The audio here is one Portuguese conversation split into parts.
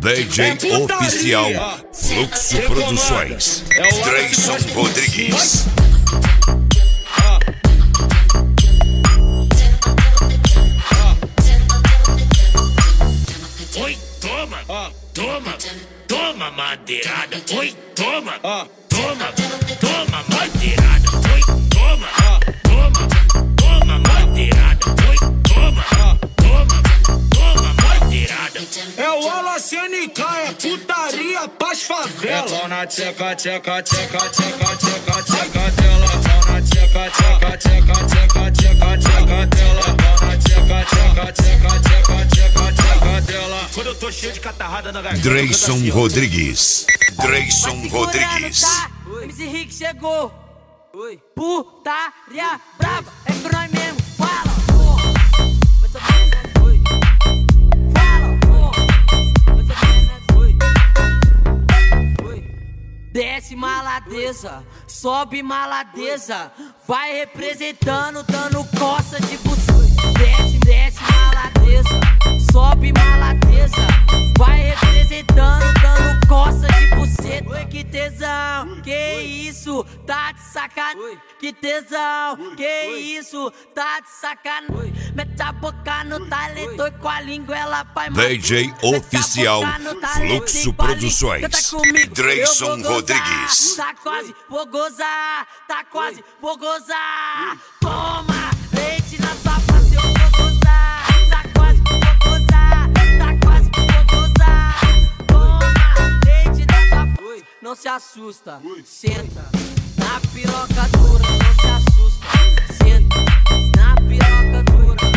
DJ Oficial Fluxo Produções, Dreison Rodrigues. Oi, toma, toma, toma madeirada. Oi, toma, toma, toma madeirada. Oi, toma, toma, toma madeirada. Oi, toma, toma, toma madeirada. É o aula CNK, é putaria pras favelas. É pau na tcheca, tcheca, tcheca, tcheca, tcheca, tcheca dela. Pau na tcheca, tcheca, tcheca, tcheca, tcheca, tcheca dela. Pau na tcheca, tcheca, tcheca, tcheca, tcheca, tcheca dela. Quando eu tô cheio de catarrada na garganta. Dreison Rodrigues. Dreison Rodrigues. Tá? MC Rick chegou. Oi. Putaria brava. É pra nós mesmo. Fala, porra. Vai saber. Desce maladeza, sobe maladeza, vai representando, dando coça de buçoi. Desce, desce maladeza, sobe maladeza, vai representando, dando coça de buceta. Oi, que tesão, que isso, tá de sacanagem. Que tesão, que isso, tá de sacanagem. Mete a boca no talento e com a língua ela vai mais. DJ Oficial Fluxo Produções, Dreison Rodrigues. Tá quase, vou gozar, tá quase, vou gozar. Toma leite na sua face, eu vou gozar. Não se assusta, senta na piroca dura. Não se assusta, senta na piroca dura.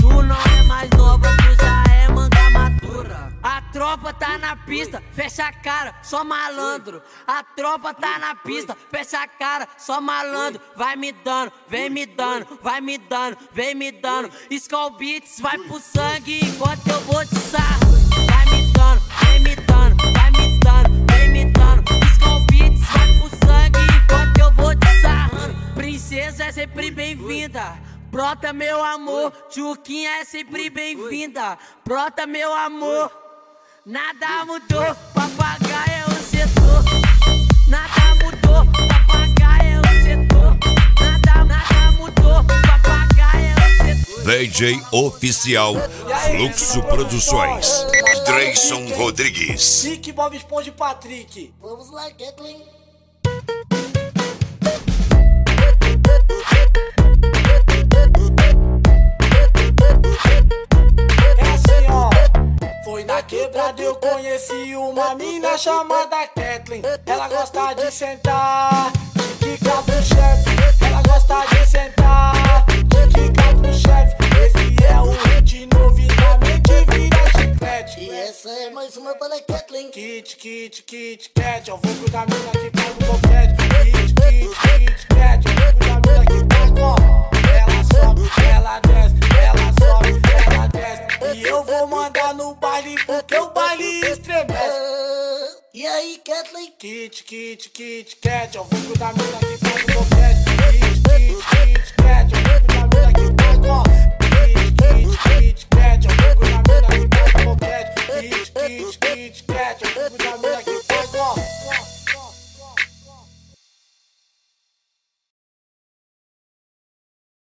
Tu não é mais nova, tu já é manga madura. A tropa tá na pista, fecha a cara, só malandro. A tropa tá na pista, fecha a cara, só malandro. Vai me dando, vem me dando, vai me dando, vem me dando. Skolbeats vai pro sangue enquanto eu vou te sarro. Vai me dando, vem me dando, vai me dando, vem me dando. Skolbeats vai pro sangue enquanto eu vou te sarrando. Princesa é sempre bem-vinda, brota meu amor. Tchuquinha é sempre bem-vinda, brota meu amor. Nada mudou, papagaio é o setor. Nada mudou, papagaio é o setor. Nada mudou, papagaio é o setor. DJ Oficial Fluxo Produções, Dreison Rodrigues. Rick, Bob Esponja e Patrick. Vamos lá, Kathleen. É assim, ó. Foi na quebrada eu conheci uma mina chamada Kathleen. Ela gosta de sentar, de quicar pro chefe. Ela gosta de sentar, de quicar pro chefe. Esse é o hit novidamente vira chiclete. E essa é mais uma para Kathleen. Kit, kit, kit, cat. Eu vou cuidar da mina que pega o boquete. Kit, kit, kit, cat. Eu vou cuidar da mina que pega o boquete. Ela sobe, ela desce, ela sobe, ela desce. E eu vou mandar no baile porque o baile estremece. E aí, Kathleen? Kit, kit, kit, cat. Eu vou cuidar da mina que pega o boquete. Kit, kit, kit, cat. Eu vou cuidar da mina que pega o boquete.